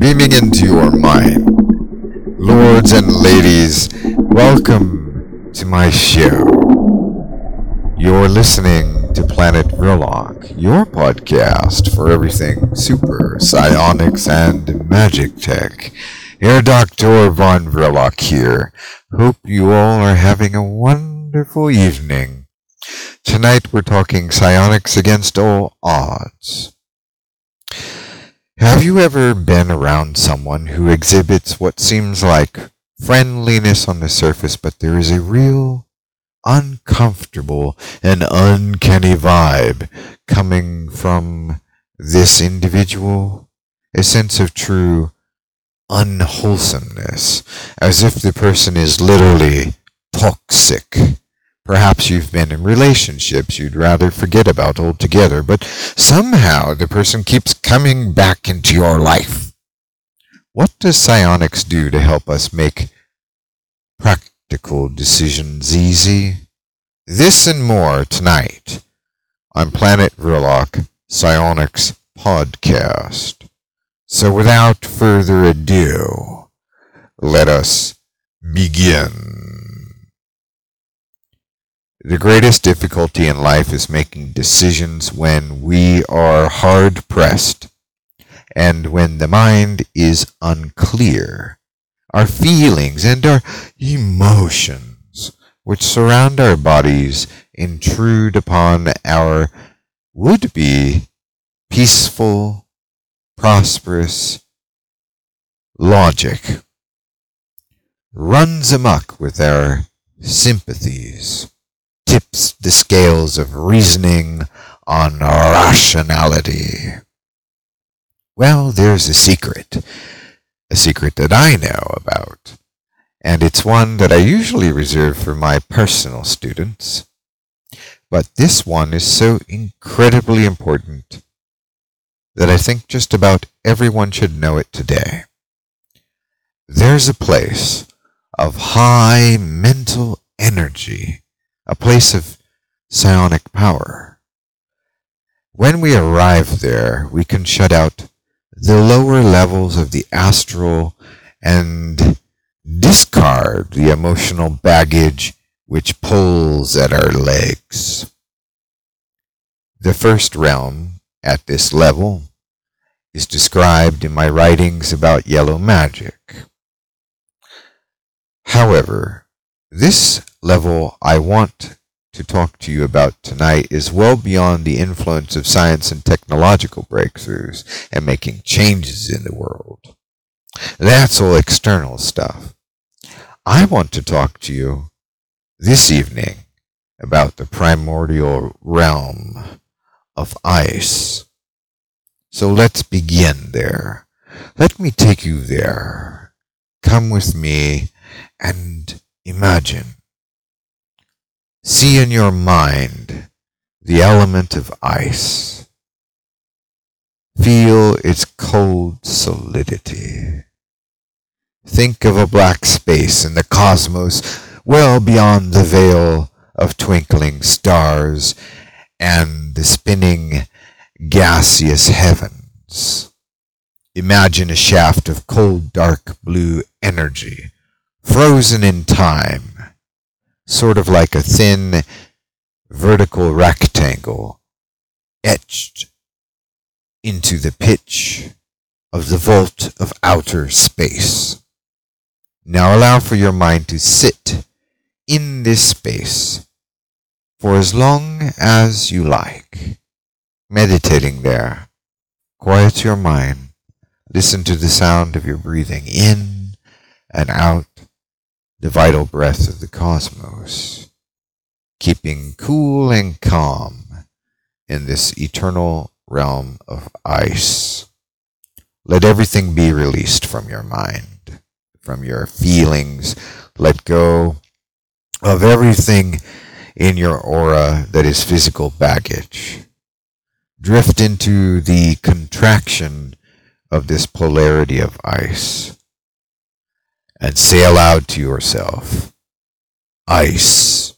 Beaming into your mind. Lords and ladies, welcome to my show. You're listening to Planet Verloc, your podcast for everything super, psionics, and magic tech. Herr Doktor von Vrlok here. Hope you all are having a wonderful evening. Tonight we're talking psionics against all odds. Have you ever been around someone who exhibits what seems like friendliness on the surface, but there is a real uncomfortable and uncanny vibe coming from this individual? A sense of true unwholesomeness, as if the person is literally toxic. Perhaps you've been in relationships you'd rather forget about altogether, but somehow the person keeps coming back into your life. What does psionics do to help us make practical decisions easy? This and more tonight on Planet Verloc Psionics Podcast. So without further ado, let us begin. The greatest difficulty in life is making decisions when we are hard-pressed and when the mind is unclear. Our feelings and our emotions, which surround our bodies, intrude upon our would-be peaceful, prosperous logic, runs amok with our sympathies. Tips the scales of reasoning on rationality. Well, there's a secret that I know about, and it's one that I usually reserve for my personal students, but this one is so incredibly important that I think just about everyone should know it today. There's a place of high mental energy, a place of psionic power. When we arrive there, we can shut out the lower levels of the astral and discard the emotional baggage which pulls at our legs. The first realm at this level is described in my writings about yellow magic. However, this level I want to talk to you about tonight is well beyond the influence of science and technological breakthroughs and making changes in the world. That's all external stuff. I want to talk to you this evening about the primordial realm of ice. So let's begin there. Let me take you there. Come with me and imagine. See in your mind the element of ice. Feel its cold solidity. Think of a black space in the cosmos well beyond the veil of twinkling stars and the spinning gaseous heavens. Imagine a shaft of cold, dark blue energy, frozen in time, sort of like a thin vertical rectangle etched into the pitch of the vault of outer space. Now allow for your mind to sit in this space for as long as you like, meditating there. Quiet your mind. Listen to the sound of your breathing in and out, the vital breath of the cosmos, keeping cool and calm in this eternal realm of ice. Let everything be released from your mind, from your feelings. Let go of everything in your aura that is physical baggage. Drift into the contraction of this polarity of ice. And say aloud to yourself, ice.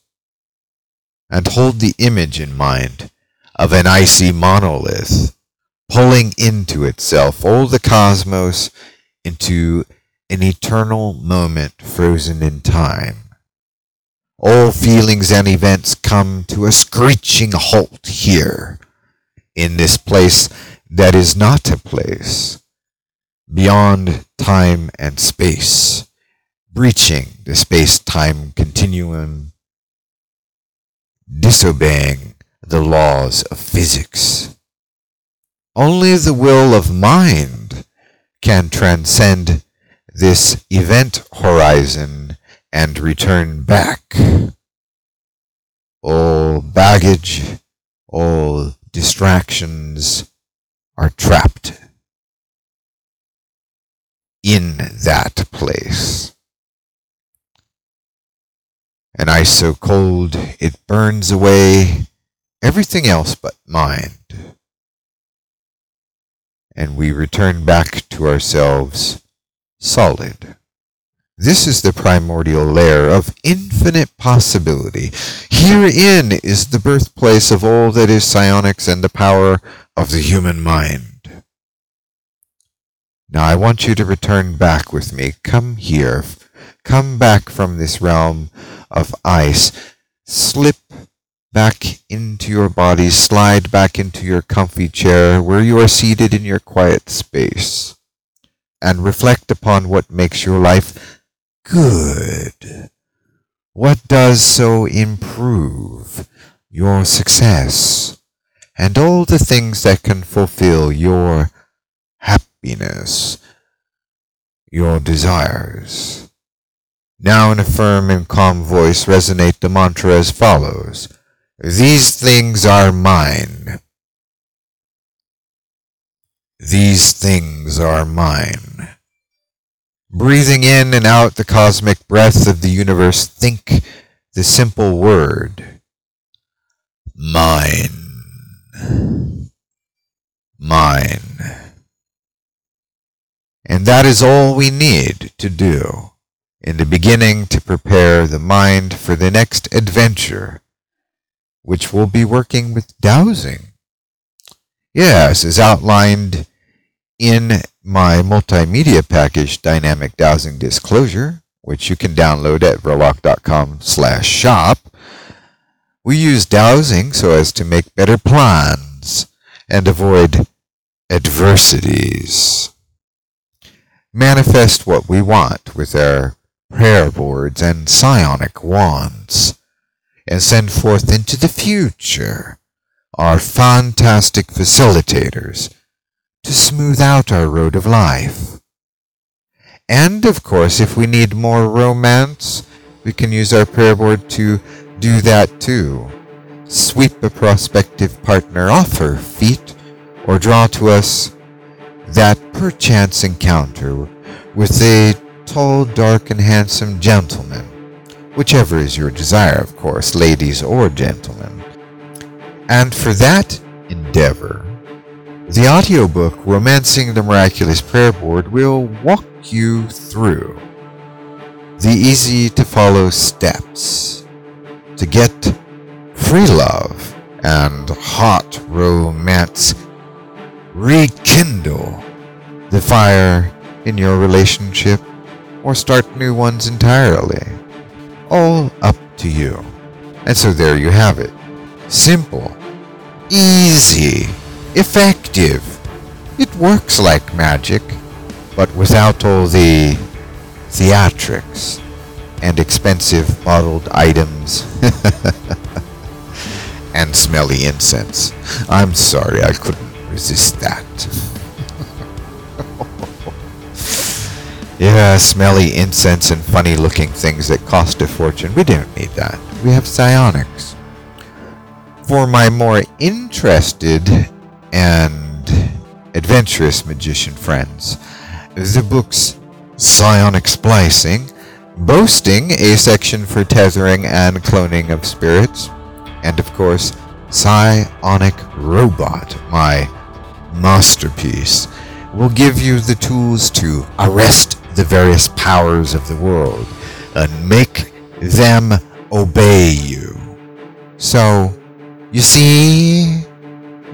And hold the image in mind of an icy monolith, pulling into itself all the cosmos into an eternal moment frozen in time. All feelings and events come to a screeching halt here, in this place that is not a place, beyond time and space, breaching the space-time continuum, disobeying the laws of physics. Only the will of mind can transcend this event horizon and return back. All baggage, all distractions are trapped in that place. An ice so cold it burns away everything else but mind. And we return back to ourselves solid. This is the primordial layer of infinite possibility. Herein is the birthplace of all that is psionics and the power of the human mind. Now I want you to return back with me. Come here. Come back from this realm of ice. Slip back into your body. Slide back into your comfy chair where you are seated in your quiet space. And reflect upon what makes your life good. What does so improve your success and all the things that can fulfill your happiness, your desires? Now in a firm and calm voice resonate the mantra as follows. These things are mine. These things are mine. Breathing in and out the cosmic breath of the universe, think the simple word, mine, mine. And that is all we need to do in the beginning to prepare the mind for the next adventure, which will be working with dowsing. Yes, as outlined in my multimedia package, Dynamic Dowsing Disclosure, which you can download at verloc.com/shop, we use dowsing so as to make better plans and avoid adversities. Manifest what we want with our prayer boards and psionic wands, and send forth into the future our fantastic facilitators to smooth out our road of life. And, of course, if we need more romance, we can use our prayer board to do that too. Sweep a prospective partner off her feet, or draw to us that perchance encounter with a tall, dark, and handsome gentleman, whichever is your desire, of course, ladies or gentlemen. And for that endeavor, the audiobook, Romancing the Miraculous Prayer Board, will walk you through the easy-to-follow steps to get free love and hot romance. Rekindle the fire in your relationship or start new ones entirely. All up to you. And so there you have it. Simple, easy, effective. It works like magic, but without all the theatrics and expensive bottled items and smelly incense. I'm sorry, I couldn't resist that. Yeah, smelly incense and funny-looking things that cost a fortune. We don't need that. We have psionics. For my more interested and adventurous magician friends, the books Psionic Splicing, boasting a section for tethering and cloning of spirits, and of course, Psionic Robot, my masterpiece, will give you the tools to arrest the various powers of the world and make them obey you. So, you see,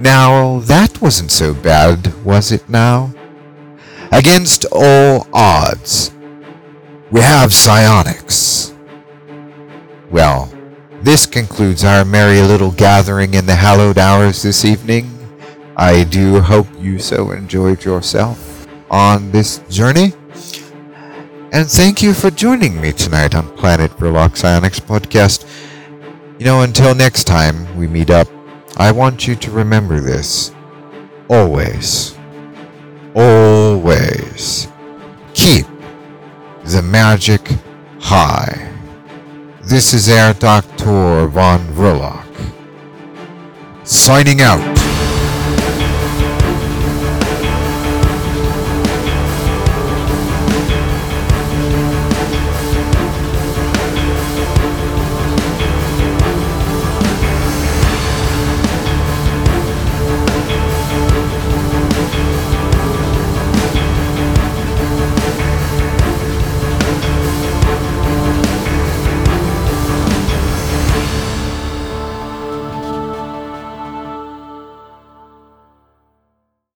Now that wasn't so bad, was it now? Against all odds, we have psionics. Well, this concludes our merry little gathering in the hallowed hours this evening. I do hope you so enjoyed yourself on this journey. And thank you for joining me tonight on Planet Verloc Psionics Podcast. You know, until next time we meet up, I want you to remember this. Always, always keep the magic high. This is Herr Doktor von Vrlok, signing out.